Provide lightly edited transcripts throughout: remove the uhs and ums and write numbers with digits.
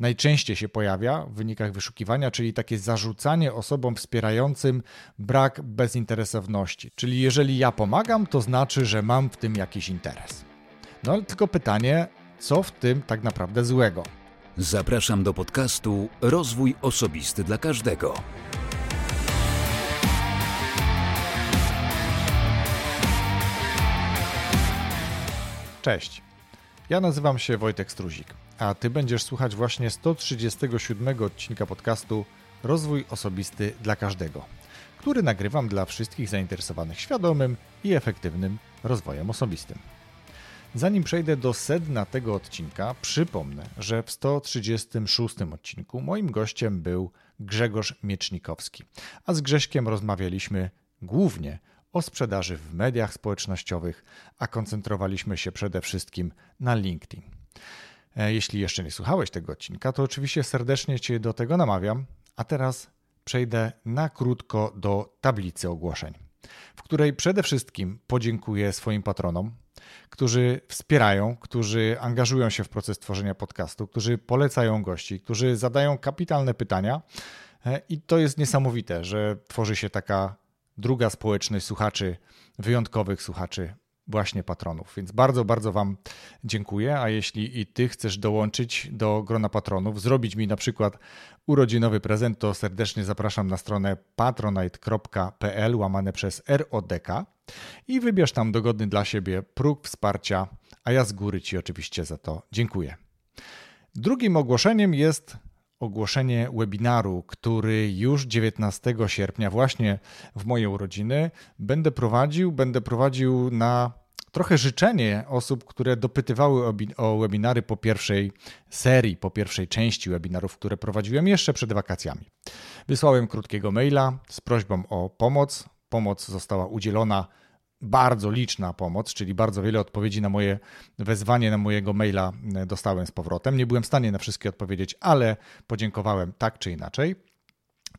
najczęściej się pojawia w wynikach wyszukiwania, czyli takie zarzucanie osobom wspierającym brak bezinteresowności. Czyli jeżeli ja pomagam, to znaczy, że mam w tym jakiś interes. No ale tylko pytanie, co w tym tak naprawdę złego? Zapraszam do podcastu Rozwój Osobisty dla Każdego. Cześć, ja nazywam się Wojtek Struzik, a Ty będziesz słuchać właśnie 137 odcinka podcastu Rozwój Osobisty dla Każdego, który nagrywam dla wszystkich zainteresowanych świadomym i efektywnym rozwojem osobistym. Zanim przejdę do sedna tego odcinka, przypomnę, że w 136 odcinku moim gościem był Grzegorz Miecznikowski, a z Grześkiem rozmawialiśmy głównie o sprzedaży w mediach społecznościowych, a koncentrowaliśmy się przede wszystkim na LinkedIn. Jeśli jeszcze nie słuchałeś tego odcinka, to oczywiście serdecznie Cię do tego namawiam, a teraz przejdę na krótko do tablicy ogłoszeń, w której przede wszystkim podziękuję swoim patronom, którzy wspierają, którzy angażują się w proces tworzenia podcastu, którzy polecają gości, którzy zadają kapitalne pytania i to jest niesamowite, że tworzy się taka druga społeczność słuchaczy, wyjątkowych słuchaczy, właśnie patronów. Więc bardzo, bardzo Wam dziękuję, a jeśli i Ty chcesz dołączyć do grona patronów, zrobić mi na przykład urodzinowy prezent, to serdecznie zapraszam na stronę patronite.pl /RODK i wybierz tam dogodny dla siebie próg wsparcia, a ja z góry Ci oczywiście za to dziękuję. Drugim ogłoszeniem jest ogłoszenie webinaru, który już 19 sierpnia, właśnie w moje urodziny, będę prowadził na trochę życzenie osób, które dopytywały o webinary po pierwszej serii, po pierwszej części webinarów, które prowadziłem jeszcze przed wakacjami. Wysłałem krótkiego maila z prośbą o pomoc. Pomoc została udzielona, bardzo liczna pomoc, czyli bardzo wiele odpowiedzi na moje wezwanie, na mojego maila dostałem z powrotem. Nie byłem w stanie na wszystkie odpowiedzieć, ale podziękowałem tak czy inaczej.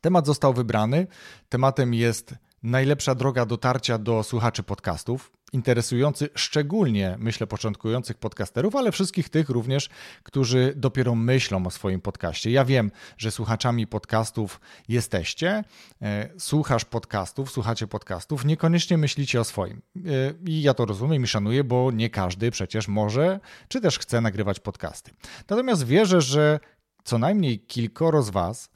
Temat został wybrany. Tematem jest najlepsza droga dotarcia do słuchaczy podcastów, interesujący szczególnie, myślę, początkujących podcasterów, ale wszystkich tych również, którzy dopiero myślą o swoim podcaście. Ja wiem, że słuchaczami podcastów jesteście, słuchacie podcastów, niekoniecznie myślicie o swoim. I ja to rozumiem i szanuję, bo nie każdy przecież może, czy też chce nagrywać podcasty. Natomiast wierzę, że co najmniej kilkoro z Was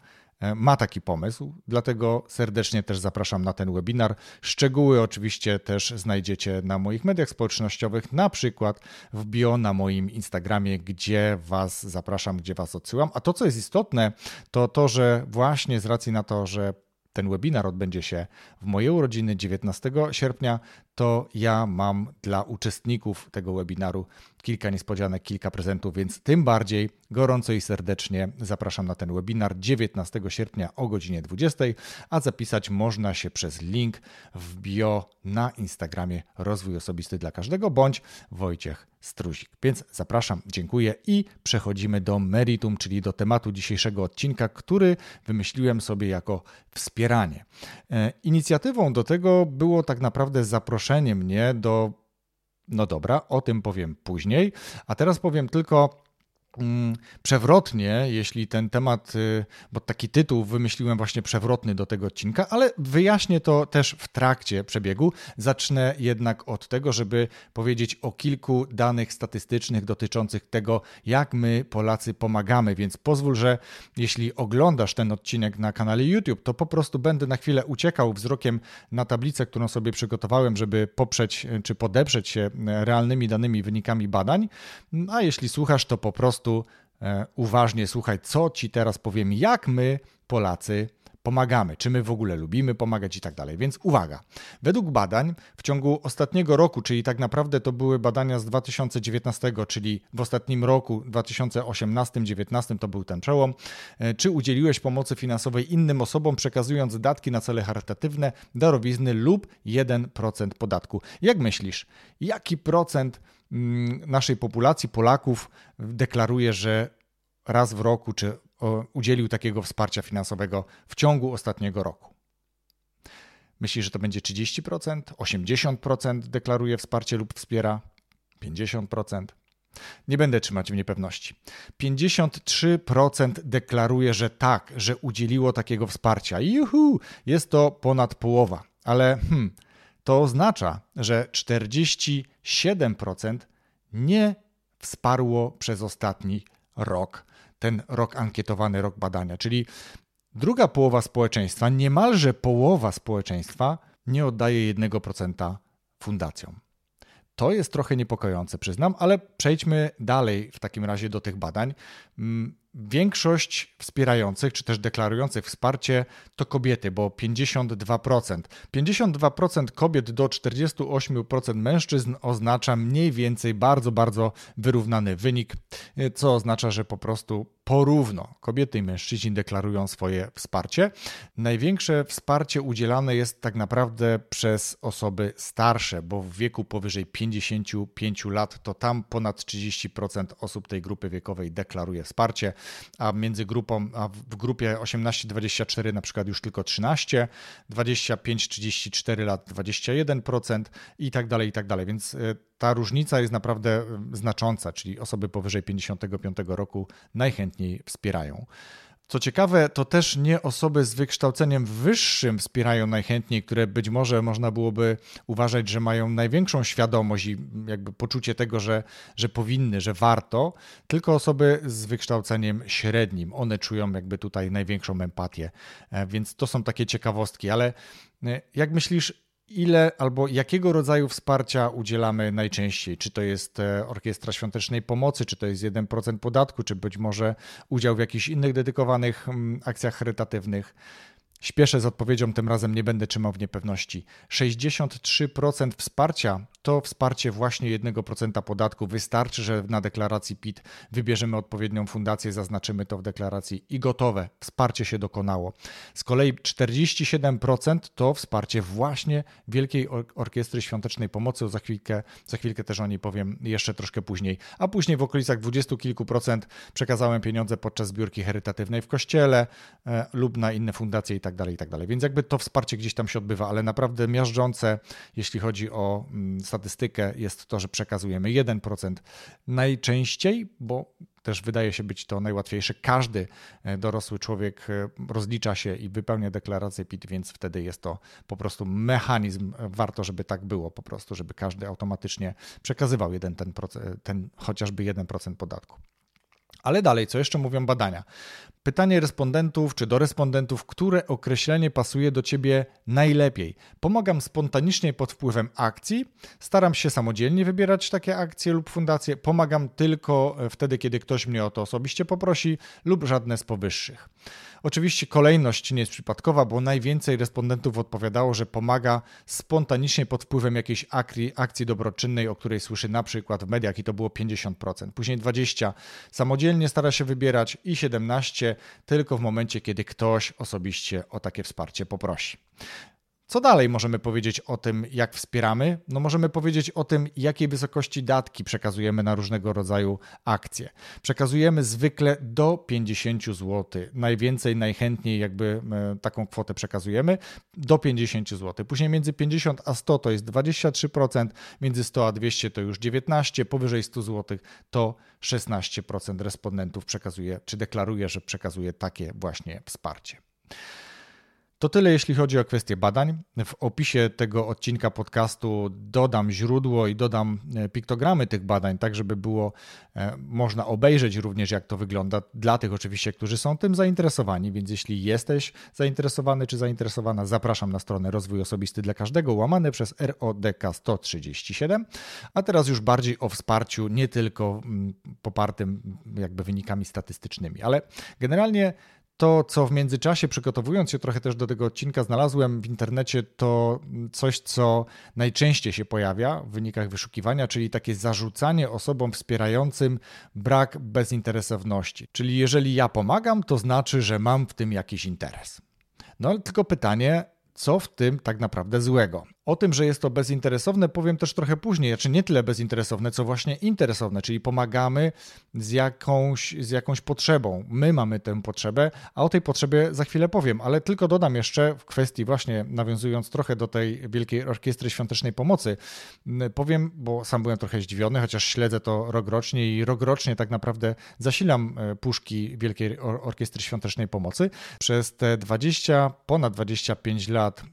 ma taki pomysł, dlatego serdecznie też zapraszam na ten webinar. Szczegóły oczywiście też znajdziecie na moich mediach społecznościowych, na przykład w bio na moim Instagramie, gdzie Was zapraszam, gdzie Was odsyłam. A to, co jest istotne, to to, że właśnie z racji na to, że ten webinar odbędzie się w moje urodziny 19 sierpnia, to ja mam dla uczestników tego webinaru kilka niespodzianek, kilka prezentów, więc tym bardziej gorąco i serdecznie zapraszam na ten webinar 19 sierpnia o godzinie 20, a zapisać można się przez link w bio na Instagramie Rozwój Osobisty dla Każdego bądź Wojciech Struzik. Więc zapraszam, dziękuję i przechodzimy do meritum, czyli do tematu dzisiejszego odcinka, który wymyśliłem sobie jako wspieranie. Inicjatywą do tego było tak naprawdę zaproszenie mnie do... No dobra, o tym powiem później, a teraz powiem tylko przewrotnie, jeśli ten temat, bo taki tytuł wymyśliłem właśnie przewrotny do tego odcinka, ale wyjaśnię to też w trakcie przebiegu. Zacznę jednak od tego, żeby powiedzieć o kilku danych statystycznych dotyczących tego, jak my Polacy pomagamy, więc pozwól, że jeśli oglądasz ten odcinek na kanale YouTube, to po prostu będę na chwilę uciekał wzrokiem na tablicę, którą sobie przygotowałem, żeby poprzeć czy podeprzeć się realnymi danymi, wynikami badań, a jeśli słuchasz, to po prostu uważnie słuchaj, co Ci teraz powiem, jak my Polacy pomagamy, czy my w ogóle lubimy pomagać i tak dalej. Więc uwaga, według badań w ciągu ostatniego roku, czyli tak naprawdę to były badania z 2019, czyli w ostatnim roku 2018-2019 to był ten przełom, czy udzieliłeś pomocy finansowej innym osobom, przekazując datki na cele charytatywne, darowizny lub 1% podatku. Jak myślisz, jaki procent naszej populacji, Polaków, deklaruje, że raz w roku czy udzielił takiego wsparcia finansowego w ciągu ostatniego roku? Myślisz, że to będzie 30%? 80% deklaruje wsparcie lub wspiera? 50%? Nie będę trzymać w niepewności. 53% deklaruje, że tak, że udzieliło takiego wsparcia. Juhu, jest to ponad połowa, ale to oznacza, że 47% nie wsparło przez ostatni rok, ten rok ankietowany, rok badania, czyli druga połowa społeczeństwa, niemalże połowa społeczeństwa nie oddaje 1% fundacjom. To jest trochę niepokojące, przyznam, ale przejdźmy dalej w takim razie do tych badań. Większość wspierających czy też deklarujących wsparcie to kobiety, bo 52%. 52% kobiet do 48% mężczyzn oznacza mniej więcej bardzo, bardzo wyrównany wynik, co oznacza, że po prostu porówno kobiety i mężczyźni deklarują swoje wsparcie. Największe wsparcie udzielane jest tak naprawdę przez osoby starsze, bo w wieku powyżej 55 lat to tam ponad 30% osób tej grupy wiekowej deklaruje wsparcie, a w grupie 18-24 na przykład już tylko 13, 25-34 lat 21% i tak dalej, więc ta różnica jest naprawdę znacząca, czyli osoby powyżej 55 roku najchętniej wspierają. Co ciekawe, to też nie osoby z wykształceniem wyższym wspierają najchętniej, które być może można byłoby uważać, że mają największą świadomość i jakby poczucie tego, że powinny, że warto, tylko osoby z wykształceniem średnim. One czują jakby tutaj największą empatię, więc to są takie ciekawostki, ale jak myślisz, ile albo jakiego rodzaju wsparcia udzielamy najczęściej? Czy to jest Orkiestra Świątecznej Pomocy, czy to jest 1% podatku, czy być może udział w jakichś innych dedykowanych akcjach charytatywnych? Śpieszę z odpowiedzią, tym razem nie będę trzymał w niepewności. 63% wsparcia to wsparcie właśnie 1% podatku. Wystarczy, że na deklaracji PIT wybierzemy odpowiednią fundację, zaznaczymy to w deklaracji i gotowe, wsparcie się dokonało. Z kolei 47% to wsparcie właśnie Wielkiej Orkiestry Świątecznej Pomocy. Za chwilkę też o niej powiem jeszcze troszkę później. A później w okolicach 20 kilku procent przekazałem pieniądze podczas zbiórki charytatywnej w kościele lub na inne fundacje i tak dalej, i tak dalej. Więc jakby to wsparcie gdzieś tam się odbywa, ale naprawdę miażdżące, jeśli chodzi o statystykę, jest to, że przekazujemy 1%. Najczęściej, bo też wydaje się być to najłatwiejsze, każdy dorosły człowiek rozlicza się i wypełnia deklarację PIT, więc wtedy jest to po prostu mechanizm. Warto, żeby tak było po prostu, żeby każdy automatycznie przekazywał chociażby 1% podatku. Ale dalej, co jeszcze mówią badania? Pytanie respondentów czy do respondentów, które określenie pasuje do Ciebie najlepiej. Pomagam spontanicznie pod wpływem akcji, staram się samodzielnie wybierać takie akcje lub fundacje, pomagam tylko wtedy, kiedy ktoś mnie o to osobiście poprosi lub żadne z powyższych. Oczywiście kolejność nie jest przypadkowa, bo najwięcej respondentów odpowiadało, że pomaga spontanicznie pod wpływem jakiejś akcji dobroczynnej, o której słyszy na przykład w mediach i to było 50%. Później 20% samodzielnie stara się wybierać i 17% tylko w momencie, kiedy ktoś osobiście o takie wsparcie poprosi. Co dalej możemy powiedzieć o tym, jak wspieramy? No możemy powiedzieć o tym, jakiej wysokości datki przekazujemy na różnego rodzaju akcje. Przekazujemy zwykle do 50 zł. Najwięcej, najchętniej jakby taką kwotę przekazujemy do 50 zł. Później między 50 a 100 to jest 23%, między 100 a 200 to już 19%, powyżej 100 zł to 16% respondentów przekazuje czy deklaruje, że przekazuje takie właśnie wsparcie. To tyle, jeśli chodzi o kwestie badań. W opisie tego odcinka podcastu dodam źródło i dodam piktogramy tych badań, tak żeby było można obejrzeć również, jak to wygląda dla tych oczywiście, którzy są tym zainteresowani, więc jeśli jesteś zainteresowany czy zainteresowana, zapraszam na stronę Rozwój Osobisty dla Każdego, / RODK 137, a teraz już bardziej o wsparciu, nie tylko popartym jakby wynikami statystycznymi, ale generalnie to, co w międzyczasie, przygotowując się trochę też do tego odcinka, znalazłem w internecie, to coś, co najczęściej się pojawia w wynikach wyszukiwania, czyli takie zarzucanie osobom wspierającym brak bezinteresowności. Czyli jeżeli ja pomagam, to znaczy, że mam w tym jakiś interes. No ale tylko pytanie, co w tym tak naprawdę złego? O tym, że jest to bezinteresowne, powiem też trochę później, znaczy nie tyle bezinteresowne, co właśnie interesowne, czyli pomagamy z jakąś potrzebą. My mamy tę potrzebę, a o tej potrzebie za chwilę powiem, ale tylko dodam jeszcze w kwestii właśnie, nawiązując trochę do tej Wielkiej Orkiestry Świątecznej Pomocy, powiem, bo sam byłem trochę zdziwiony, chociaż śledzę to rokrocznie i rokrocznie tak naprawdę zasilam puszki Wielkiej Orkiestry Świątecznej Pomocy. Przez te ponad 25 lat,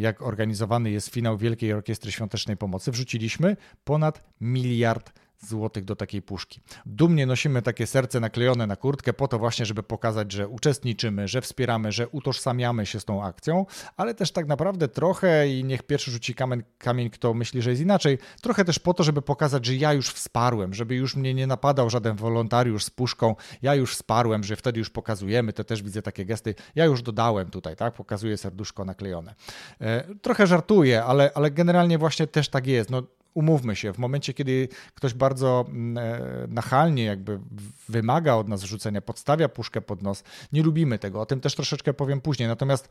jak organizowany jest finał Wielkiej Orkiestry Świątecznej Pomocy, wrzuciliśmy ponad 1 miliard złotych do takiej puszki. Dumnie nosimy takie serce naklejone na kurtkę po to właśnie, żeby pokazać, że uczestniczymy, że wspieramy, że utożsamiamy się z tą akcją, ale też tak naprawdę trochę, i niech pierwszy rzuci kamień, kto myśli, że jest inaczej, trochę też po to, żeby pokazać, że ja już wsparłem, żeby już mnie nie napadał żaden wolontariusz z puszką, ja już wsparłem, że wtedy już pokazujemy, to też widzę takie gesty, ja już dodałem tutaj, tak, pokazuję serduszko naklejone. Trochę żartuję, ale generalnie właśnie też tak jest, no. Umówmy się, w momencie, kiedy ktoś bardzo nachalnie jakby wymaga od nas rzucenia, podstawia puszkę pod nos, nie lubimy tego. O tym też troszeczkę powiem później. Natomiast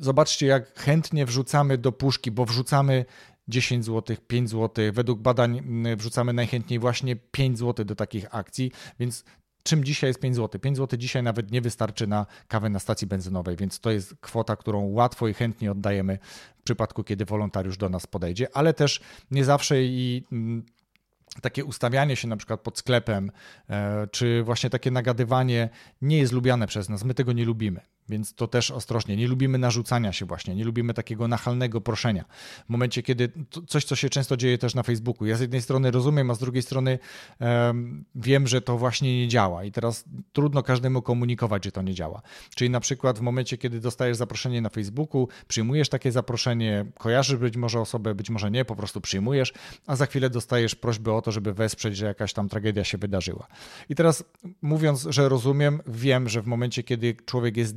zobaczcie, jak chętnie wrzucamy do puszki, bo wrzucamy 10 zł, 5 zł. Według badań wrzucamy najchętniej właśnie 5 zł do takich akcji, więc czym dzisiaj jest 5 zł? 5 zł dzisiaj nawet nie wystarczy na kawę na stacji benzynowej, więc to jest kwota, którą łatwo i chętnie oddajemy w przypadku, kiedy wolontariusz do nas podejdzie, ale też nie zawsze i takie ustawianie się na przykład pod sklepem, czy właśnie takie nagadywanie nie jest lubiane przez nas, my tego nie lubimy. Więc to też ostrożnie. Nie lubimy narzucania się właśnie, nie lubimy takiego nachalnego proszenia. W momencie, kiedy coś, co się często dzieje też na Facebooku. Ja z jednej strony rozumiem, a z drugiej strony wiem, że to właśnie nie działa i teraz trudno każdemu komunikować, że to nie działa. Czyli na przykład w momencie, kiedy dostajesz zaproszenie na Facebooku, przyjmujesz takie zaproszenie, kojarzysz być może osobę, być może nie, po prostu przyjmujesz, a za chwilę dostajesz prośbę o to, żeby wesprzeć, że jakaś tam tragedia się wydarzyła. I teraz mówiąc, że rozumiem, wiem, że w momencie, kiedy człowiek jest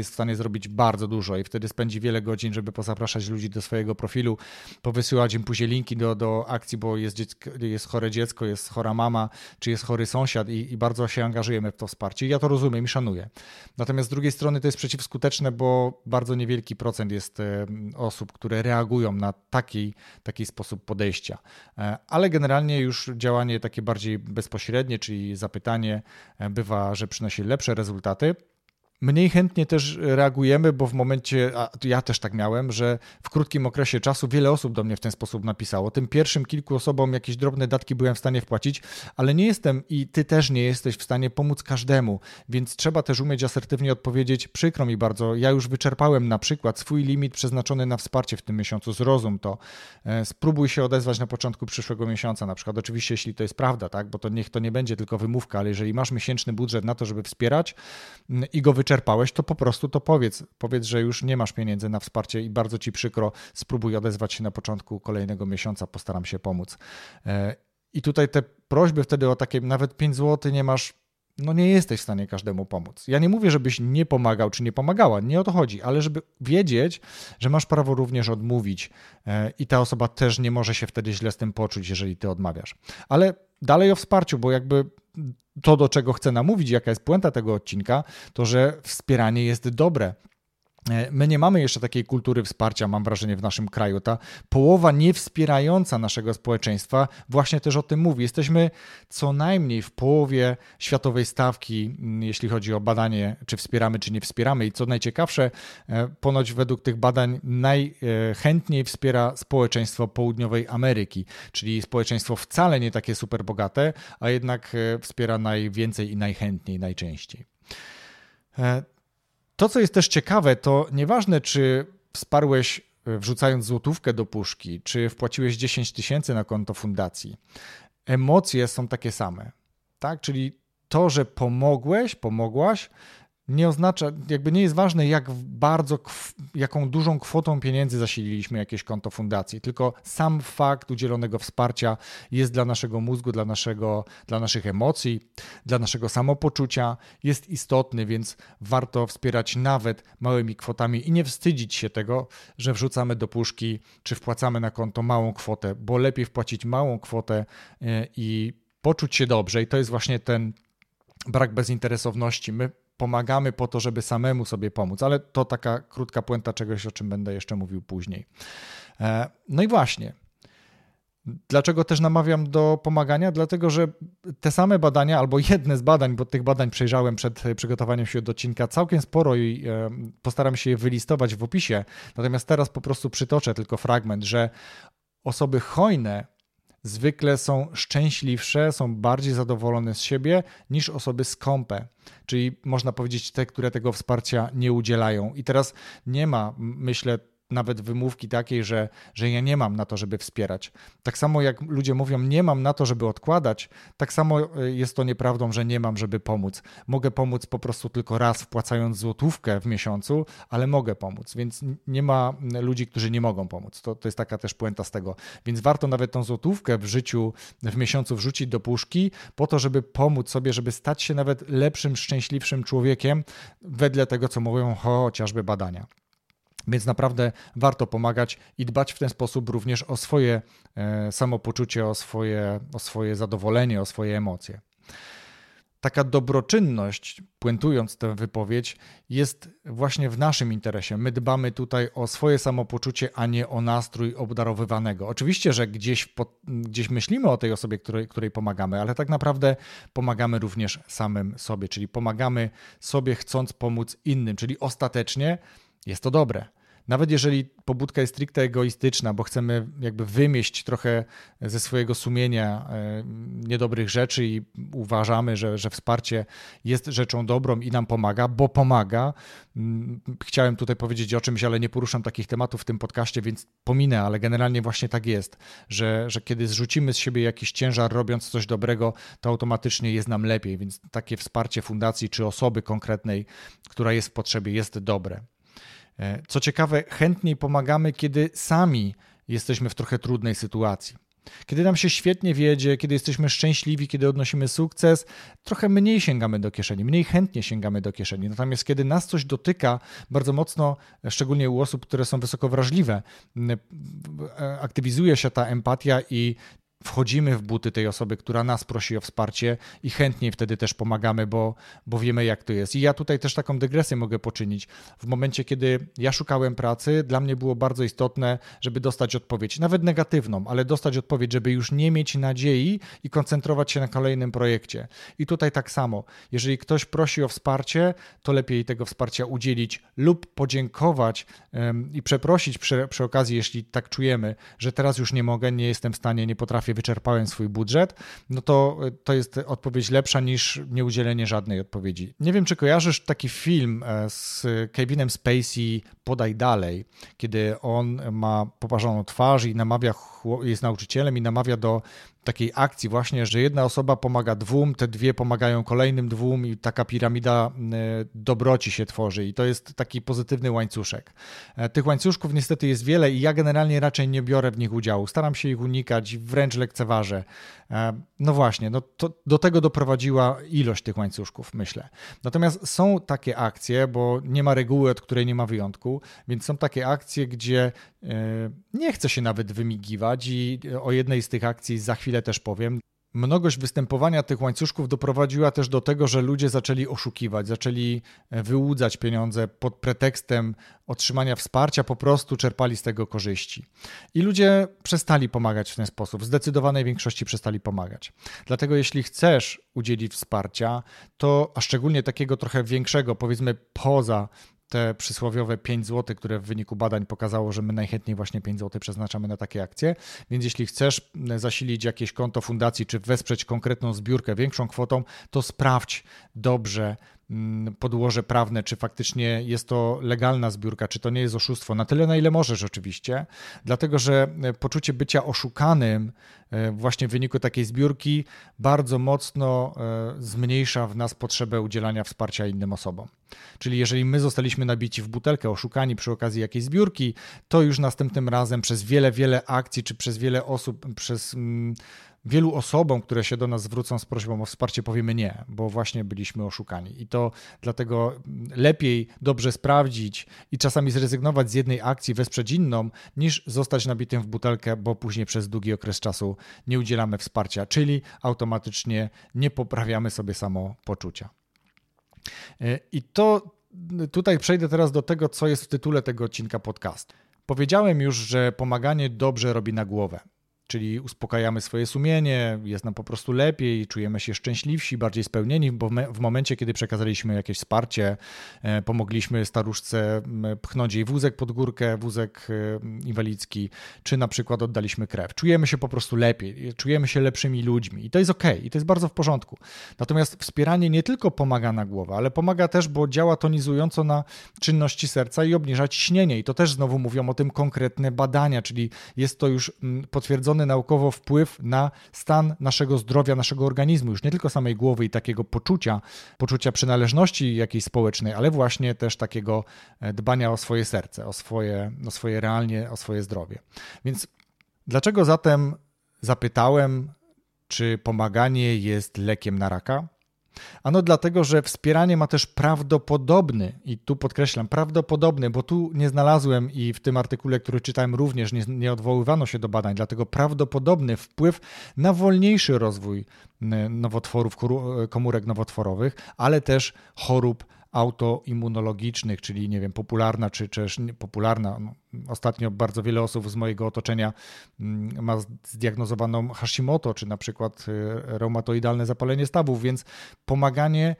jest w stanie zrobić bardzo dużo i wtedy spędzi wiele godzin, żeby pozapraszać ludzi do swojego profilu, powysyłać im później linki do akcji, bo jest chore dziecko, jest chora mama, czy jest chory sąsiad i bardzo się angażujemy w to wsparcie. Ja to rozumiem i szanuję. Natomiast z drugiej strony to jest przeciwskuteczne, bo bardzo niewielki procent jest osób, które reagują na taki sposób podejścia. Ale generalnie już działanie takie bardziej bezpośrednie, czyli zapytanie bywa, że przynosi lepsze rezultaty. Mniej chętnie też reagujemy, bo w momencie, a ja też tak miałem, że w krótkim okresie czasu wiele osób do mnie w ten sposób napisało. Tym pierwszym kilku osobom jakieś drobne datki byłem w stanie wpłacić, ale nie jestem i ty też nie jesteś w stanie pomóc każdemu, więc trzeba też umieć asertywnie odpowiedzieć, przykro mi bardzo, ja już wyczerpałem na przykład swój limit przeznaczony na wsparcie w tym miesiącu, zrozum to, spróbuj się odezwać na początku przyszłego miesiąca na przykład, oczywiście jeśli to jest prawda, tak, bo to niech to nie będzie tylko wymówka, ale jeżeli masz miesięczny budżet na to, żeby wspierać i go wyczerpałeś, to po prostu to powiedz. Powiedz, że już nie masz pieniędzy na wsparcie i bardzo ci przykro, spróbuj odezwać się na początku kolejnego miesiąca, postaram się pomóc. I tutaj te prośby wtedy o takie nawet 5 zł nie masz, no nie jesteś w stanie każdemu pomóc. Ja nie mówię, żebyś nie pomagał czy nie pomagała, nie o to chodzi, ale żeby wiedzieć, że masz prawo również odmówić i ta osoba też nie może się wtedy źle z tym poczuć, jeżeli ty odmawiasz. Ale dalej o wsparciu, bo jakby to, do czego chcę namówić, jaka jest puenta tego odcinka, to że wspieranie jest dobre. My nie mamy jeszcze takiej kultury wsparcia, mam wrażenie, w naszym kraju. Ta połowa niewspierająca naszego społeczeństwa właśnie też o tym mówi. Jesteśmy co najmniej w połowie światowej stawki, jeśli chodzi o badanie, czy wspieramy, czy nie wspieramy. I co najciekawsze, ponoć według tych badań najchętniej wspiera społeczeństwo południowej Ameryki, czyli społeczeństwo wcale nie takie super bogate, a jednak wspiera najwięcej i najchętniej, najczęściej. To, co jest też ciekawe, to nieważne, czy wsparłeś wrzucając złotówkę do puszki, czy wpłaciłeś 10 tysięcy na konto fundacji, emocje są takie same, tak? Czyli to, że pomogłeś, pomogłaś, nie oznacza, jakby nie jest ważne, jak bardzo, jaką dużą kwotą pieniędzy zasililiśmy jakieś konto fundacji, tylko sam fakt udzielonego wsparcia jest dla naszego mózgu, dla naszych emocji, dla naszego samopoczucia, jest istotny, więc warto wspierać nawet małymi kwotami i nie wstydzić się tego, że wrzucamy do puszki, czy wpłacamy na konto małą kwotę, bo lepiej wpłacić małą kwotę i poczuć się dobrze i to jest właśnie ten brak bezinteresowności. My pomagamy po to, żeby samemu sobie pomóc, ale to taka krótka puenta czegoś, o czym będę jeszcze mówił później. No i właśnie, dlaczego też namawiam do pomagania? Dlatego, że te same badania, albo jedne z badań, bo tych badań przejrzałem przed przygotowaniem się do odcinka całkiem sporo i postaram się je wylistować w opisie, natomiast teraz po prostu przytoczę tylko fragment, że osoby hojne zwykle są szczęśliwsze, są bardziej zadowolone z siebie niż osoby skąpe, czyli można powiedzieć te, które tego wsparcia nie udzielają. I teraz nie ma, myślę, nawet wymówki takiej, że ja nie mam na to, żeby wspierać. Tak samo jak ludzie mówią, nie mam na to, żeby odkładać, tak samo jest to nieprawdą, że nie mam, żeby pomóc. Mogę pomóc po prostu tylko raz wpłacając złotówkę w miesiącu, ale mogę pomóc, więc nie ma ludzi, którzy nie mogą pomóc. To jest taka też puenta z tego. Więc warto nawet tą złotówkę w życiu, w miesiącu wrzucić do puszki po to, żeby pomóc sobie, żeby stać się nawet lepszym, szczęśliwszym człowiekiem wedle tego, co mówią chociażby badania. Więc naprawdę warto pomagać i dbać w ten sposób również o swoje samopoczucie, o swoje zadowolenie, o swoje emocje. Taka dobroczynność, puentując tę wypowiedź, jest właśnie w naszym interesie. My dbamy tutaj o swoje samopoczucie, a nie o nastrój obdarowywanego. Oczywiście, że gdzieś myślimy o tej osobie, której pomagamy, ale tak naprawdę pomagamy również samym sobie, czyli pomagamy sobie chcąc pomóc innym, czyli ostatecznie jest to dobre. Nawet jeżeli pobudka jest stricte egoistyczna, bo chcemy jakby wymieść trochę ze swojego sumienia niedobrych rzeczy i uważamy, że wsparcie jest rzeczą dobrą i nam pomaga, bo pomaga. Chciałem tutaj powiedzieć o czymś, ale nie poruszam takich tematów w tym podcaście, więc pominę, ale generalnie właśnie tak jest, że kiedy zrzucimy z siebie jakiś ciężar, robiąc coś dobrego, to automatycznie jest nam lepiej, więc takie wsparcie fundacji czy osoby konkretnej, która jest w potrzebie, jest dobre. Co ciekawe, chętniej pomagamy, kiedy sami jesteśmy w trochę trudnej sytuacji. Kiedy nam się świetnie wiedzie, kiedy jesteśmy szczęśliwi, kiedy odnosimy sukces, trochę mniej sięgamy do kieszeni, mniej chętnie sięgamy do kieszeni. Natomiast kiedy nas coś dotyka bardzo mocno, szczególnie u osób, które są wysoko wrażliwe, aktywizuje się ta empatia i wchodzimy w buty tej osoby, która nas prosi o wsparcie i chętniej wtedy też pomagamy, bo wiemy, jak to jest. I ja tutaj też taką dygresję mogę poczynić. W momencie, kiedy ja szukałem pracy, dla mnie było bardzo istotne, żeby dostać odpowiedź, nawet negatywną, ale dostać odpowiedź, żeby już nie mieć nadziei i koncentrować się na kolejnym projekcie. I tutaj tak samo. Jeżeli ktoś prosi o wsparcie, to lepiej tego wsparcia udzielić lub podziękować i przeprosić przy okazji, jeśli tak czujemy, że teraz już nie mogę, nie jestem w stanie, nie potrafię, wyczerpałem swój budżet, no to jest odpowiedź lepsza niż nieudzielenie żadnej odpowiedzi. Nie wiem, czy kojarzysz taki film z Kevinem Spacey, Podaj dalej, kiedy on ma poparzoną twarz i namawia, jest nauczycielem i namawia do takiej akcji właśnie, że jedna osoba pomaga dwóm, te dwie pomagają kolejnym dwóm i taka piramida dobroci się tworzy i to jest taki pozytywny łańcuszek. Tych łańcuszków niestety jest wiele i ja generalnie raczej nie biorę w nich udziału. Staram się ich unikać, wręcz lekceważę. No właśnie, to do tego doprowadziła ilość tych łańcuszków, myślę. Natomiast są takie akcje, bo nie ma reguły, od której nie ma wyjątku, więc są takie akcje, gdzie nie chce się nawet wymigiwać i o jednej z tych akcji za chwilę też powiem. Mnogość występowania tych łańcuszków doprowadziła też do tego, że ludzie zaczęli oszukiwać, zaczęli wyłudzać pieniądze pod pretekstem otrzymania wsparcia, po prostu czerpali z tego korzyści. I ludzie przestali pomagać w ten sposób, w zdecydowanej większości przestali pomagać. Dlatego jeśli chcesz udzielić wsparcia, to a szczególnie takiego trochę większego, powiedzmy poza te przysłowiowe 5 zł, które w wyniku badań pokazało, że my najchętniej właśnie 5 zł przeznaczamy na takie akcje, więc jeśli chcesz zasilić jakieś konto fundacji czy wesprzeć konkretną zbiórkę większą kwotą, to sprawdź dobrze podłoże prawne, czy faktycznie jest to legalna zbiórka, czy to nie jest oszustwo, na tyle, na ile możesz oczywiście, dlatego, że poczucie bycia oszukanym właśnie w wyniku takiej zbiórki bardzo mocno zmniejsza w nas potrzebę udzielania wsparcia innym osobom. Czyli jeżeli my zostaliśmy nabici w butelkę, oszukani przy okazji jakiejś zbiórki, to już następnym razem przez wiele akcji, czy przez wiele osób, przez wielu osobom, które się do nas zwrócą z prośbą o wsparcie, powiemy nie, bo właśnie byliśmy oszukani. I to dlatego lepiej dobrze sprawdzić i czasami zrezygnować z jednej akcji, wesprzeć inną, niż zostać nabitym w butelkę, bo później przez długi okres czasu nie udzielamy wsparcia, czyli automatycznie nie poprawiamy sobie samopoczucia. I to tutaj przejdę teraz do tego, co jest w tytule tego odcinka podcastu. Powiedziałem już, że pomaganie dobrze robi na głowę, czyli uspokajamy swoje sumienie, jest nam po prostu lepiej, czujemy się szczęśliwsi, bardziej spełnieni, bo w momencie, kiedy przekazaliśmy jakieś wsparcie, pomogliśmy staruszce pchnąć jej wózek pod górkę, wózek inwalidzki, czy na przykład oddaliśmy krew. Czujemy się po prostu lepiej, czujemy się lepszymi ludźmi i to jest okej, i to jest bardzo w porządku. Natomiast wspieranie nie tylko pomaga na głowę, ale pomaga też, bo działa tonizująco na czynności serca i obniża ciśnienie. I to też znowu mówią o tym konkretne badania, czyli jest to już potwierdzone naukowo wpływ na stan naszego zdrowia, naszego organizmu, już nie tylko samej głowy i takiego poczucia przynależności jakiejś społecznej, ale właśnie też takiego dbania o swoje serce, o swoje zdrowie. Więc dlaczego zatem zapytałem, czy pomaganie jest lekiem na raka? Ano dlatego, że wspieranie ma też prawdopodobny, i tu podkreślam, prawdopodobny, bo tu nie znalazłem i w tym artykule, który czytałem również nie odwoływano się do badań, dlatego prawdopodobny wpływ na wolniejszy rozwój nowotworów, komórek nowotworowych, ale też chorób autoimmunologicznych, czyli nie wiem, popularna czy popularna. Ostatnio bardzo wiele osób z mojego otoczenia ma zdiagnozowaną Hashimoto, czy na przykład reumatoidalne zapalenie stawów, więc pomaganie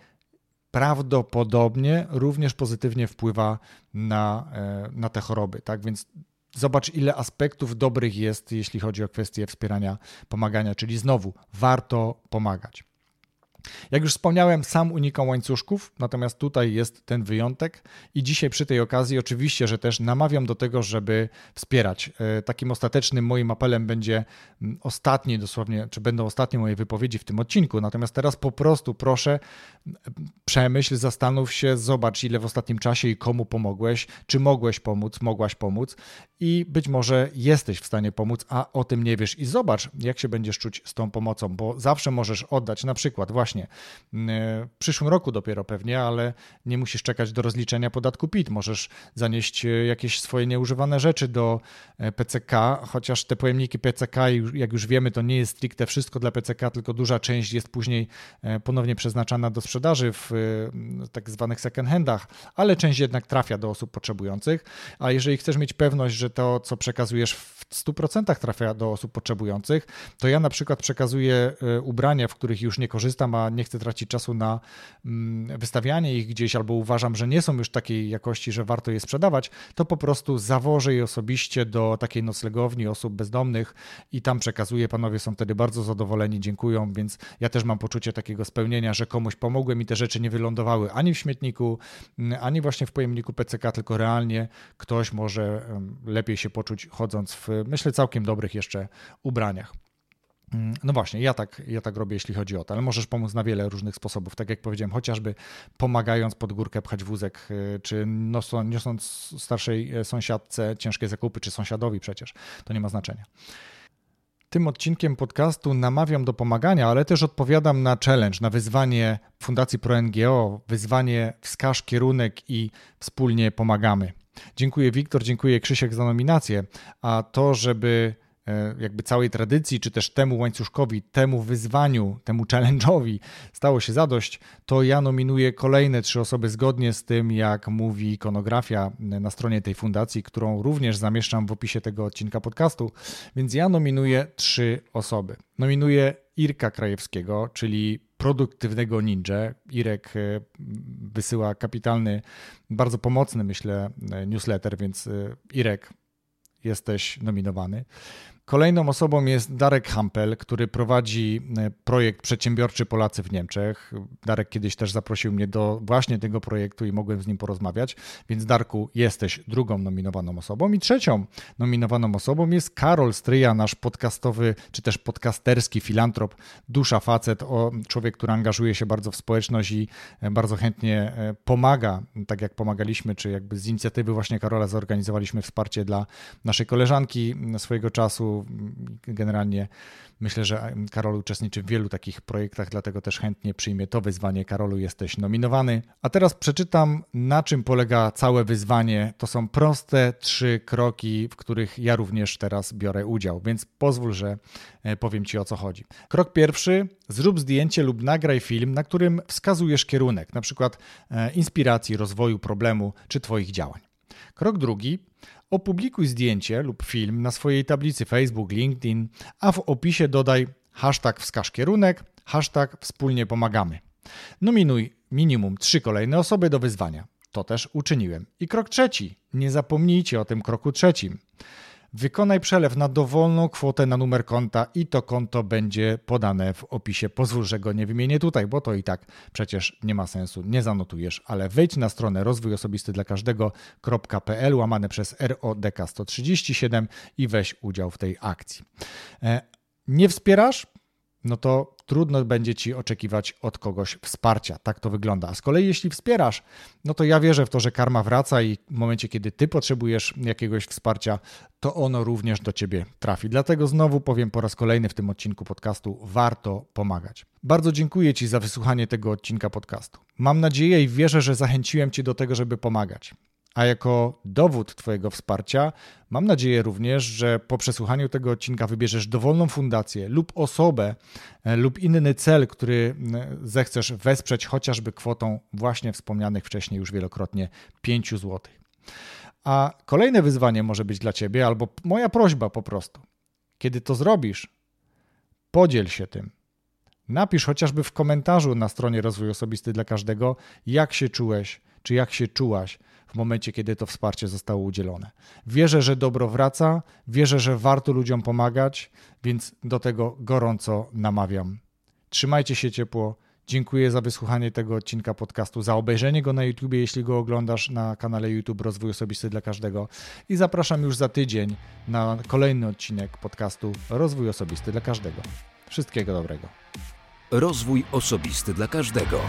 prawdopodobnie również pozytywnie wpływa na te choroby, tak? Więc zobacz, ile aspektów dobrych jest, jeśli chodzi o kwestię wspierania, pomagania, czyli znowu warto pomagać. Jak już wspomniałem, sam unikam łańcuszków, natomiast tutaj jest ten wyjątek i dzisiaj przy tej okazji oczywiście, że też namawiam do tego, żeby wspierać. Takim ostatecznym moim apelem będzie ostatni dosłownie, czy będą ostatnie moje wypowiedzi w tym odcinku, natomiast teraz po prostu proszę, przemyśl, zastanów się, zobacz, ile w ostatnim czasie i komu pomogłeś, czy mogłeś pomóc, mogłaś pomóc i być może jesteś w stanie pomóc, a o tym nie wiesz i zobacz, jak się będziesz czuć z tą pomocą, bo zawsze możesz oddać na przykład właśnie w przyszłym roku dopiero pewnie, ale nie musisz czekać do rozliczenia podatku PIT. Możesz zanieść jakieś swoje nieużywane rzeczy do PCK, chociaż te pojemniki PCK, jak już wiemy, to nie jest stricte wszystko dla PCK, tylko duża część jest później ponownie przeznaczana do sprzedaży w tak zwanych second handach, ale część jednak trafia do osób potrzebujących, a jeżeli chcesz mieć pewność, że to, co przekazujesz w 100% trafia do osób potrzebujących, to ja na przykład przekazuję ubrania, w których już nie korzystam, a nie chcę tracić czasu na wystawianie ich gdzieś albo uważam, że nie są już takiej jakości, że warto je sprzedawać, to po prostu zawożę je osobiście do takiej noclegowni osób bezdomnych i tam przekazuję. Panowie są wtedy bardzo zadowoleni, dziękują, więc ja też mam poczucie takiego spełnienia, że komuś pomogłem i te rzeczy nie wylądowały ani w śmietniku, ani właśnie w pojemniku PCK, tylko realnie ktoś może lepiej się poczuć chodząc w, myślę, całkiem dobrych jeszcze ubraniach. No właśnie, ja tak robię, jeśli chodzi o to, ale możesz pomóc na wiele różnych sposobów, tak jak powiedziałem, chociażby pomagając pod górkę pchać wózek, czy niosąc starszej sąsiadce ciężkie zakupy, czy sąsiadowi przecież, to nie ma znaczenia. Tym odcinkiem podcastu namawiam do pomagania, ale też odpowiadam na challenge, na wyzwanie Fundacji ProNGO, wyzwanie wskaż kierunek i wspólnie pomagamy. Dziękuję Wiktor, dziękuję Krzysiek za nominację, a to, żeby jakby całej tradycji, czy też temu łańcuszkowi, temu wyzwaniu, temu challenge'owi stało się zadość, to ja nominuję kolejne 3 osoby zgodnie z tym, jak mówi ikonografia na stronie tej fundacji, którą również zamieszczam w opisie tego odcinka podcastu, więc ja nominuję 3 osoby. Nominuję Irka Krajewskiego, czyli produktywnego ninja. Irek wysyła kapitalny, bardzo pomocny, myślę, newsletter, więc Irek, jesteś nominowany. Kolejną osobą jest Darek Hampel, który prowadzi projekt Przedsiębiorczy Polacy w Niemczech. Darek kiedyś też zaprosił mnie do właśnie tego projektu i mogłem z nim porozmawiać, więc Darku, jesteś drugą nominowaną osobą. I trzecią nominowaną osobą jest Karol Stryja, nasz podcastowy, czy też podcasterski filantrop, dusza, facet, człowiek, który angażuje się bardzo w społeczność i bardzo chętnie pomaga, tak jak pomagaliśmy, czy jakby z inicjatywy właśnie Karola zorganizowaliśmy wsparcie dla naszej koleżanki swojego czasu, wielu, generalnie myślę, że Karol uczestniczy w wielu takich projektach, dlatego też chętnie przyjmie to wyzwanie. Karolu, jesteś nominowany. A teraz przeczytam, na czym polega całe wyzwanie. To są proste 3 kroki, w których ja również teraz biorę udział, więc pozwól, że powiem Ci, o co chodzi. Krok pierwszy, zrób zdjęcie lub nagraj film, na którym wskazujesz kierunek, na przykład inspiracji, rozwoju problemu czy Twoich działań. Krok drugi, opublikuj zdjęcie lub film na swojej tablicy Facebook, LinkedIn, a w opisie dodaj #wskażkierunek, #wspólniepomagamy. Nominuj minimum 3 kolejne osoby do wyzwania. To też uczyniłem. I krok trzeci, nie zapomnijcie o tym kroku trzecim. Wykonaj przelew na dowolną kwotę na numer konta i to konto będzie podane w opisie. Pozwól, że go nie wymienię tutaj, bo to i tak przecież nie ma sensu, nie zanotujesz, ale wejdź na stronę rozwójosobistydlakażdego.pl /RODK137 i weź udział w tej akcji. Nie wspierasz? No to trudno będzie Ci oczekiwać od kogoś wsparcia. Tak to wygląda. A z kolei jeśli wspierasz, no to ja wierzę w to, że karma wraca i w momencie, kiedy Ty potrzebujesz jakiegoś wsparcia, to ono również do Ciebie trafi. Dlatego znowu powiem po raz kolejny w tym odcinku podcastu, warto pomagać. Bardzo dziękuję Ci za wysłuchanie tego odcinka podcastu. Mam nadzieję i wierzę, że zachęciłem Cię do tego, żeby pomagać. A jako dowód Twojego wsparcia mam nadzieję również, że po przesłuchaniu tego odcinka wybierzesz dowolną fundację lub osobę lub inny cel, który zechcesz wesprzeć chociażby kwotą właśnie wspomnianych wcześniej już wielokrotnie 5 zł. A kolejne wyzwanie może być dla Ciebie albo moja prośba po prostu. Kiedy to zrobisz, podziel się tym. Napisz chociażby w komentarzu na stronie Rozwój Osobisty dla Każdego, jak się czułeś czy jak się czułaś w momencie, kiedy to wsparcie zostało udzielone. Wierzę, że dobro wraca, wierzę, że warto ludziom pomagać, więc do tego gorąco namawiam. Trzymajcie się ciepło. Dziękuję za wysłuchanie tego odcinka podcastu, za obejrzenie go na YouTubie, jeśli go oglądasz na kanale YouTube Rozwój Osobisty dla Każdego i zapraszam już za tydzień na kolejny odcinek podcastu Rozwój Osobisty dla Każdego. Wszystkiego dobrego. Rozwój Osobisty dla Każdego.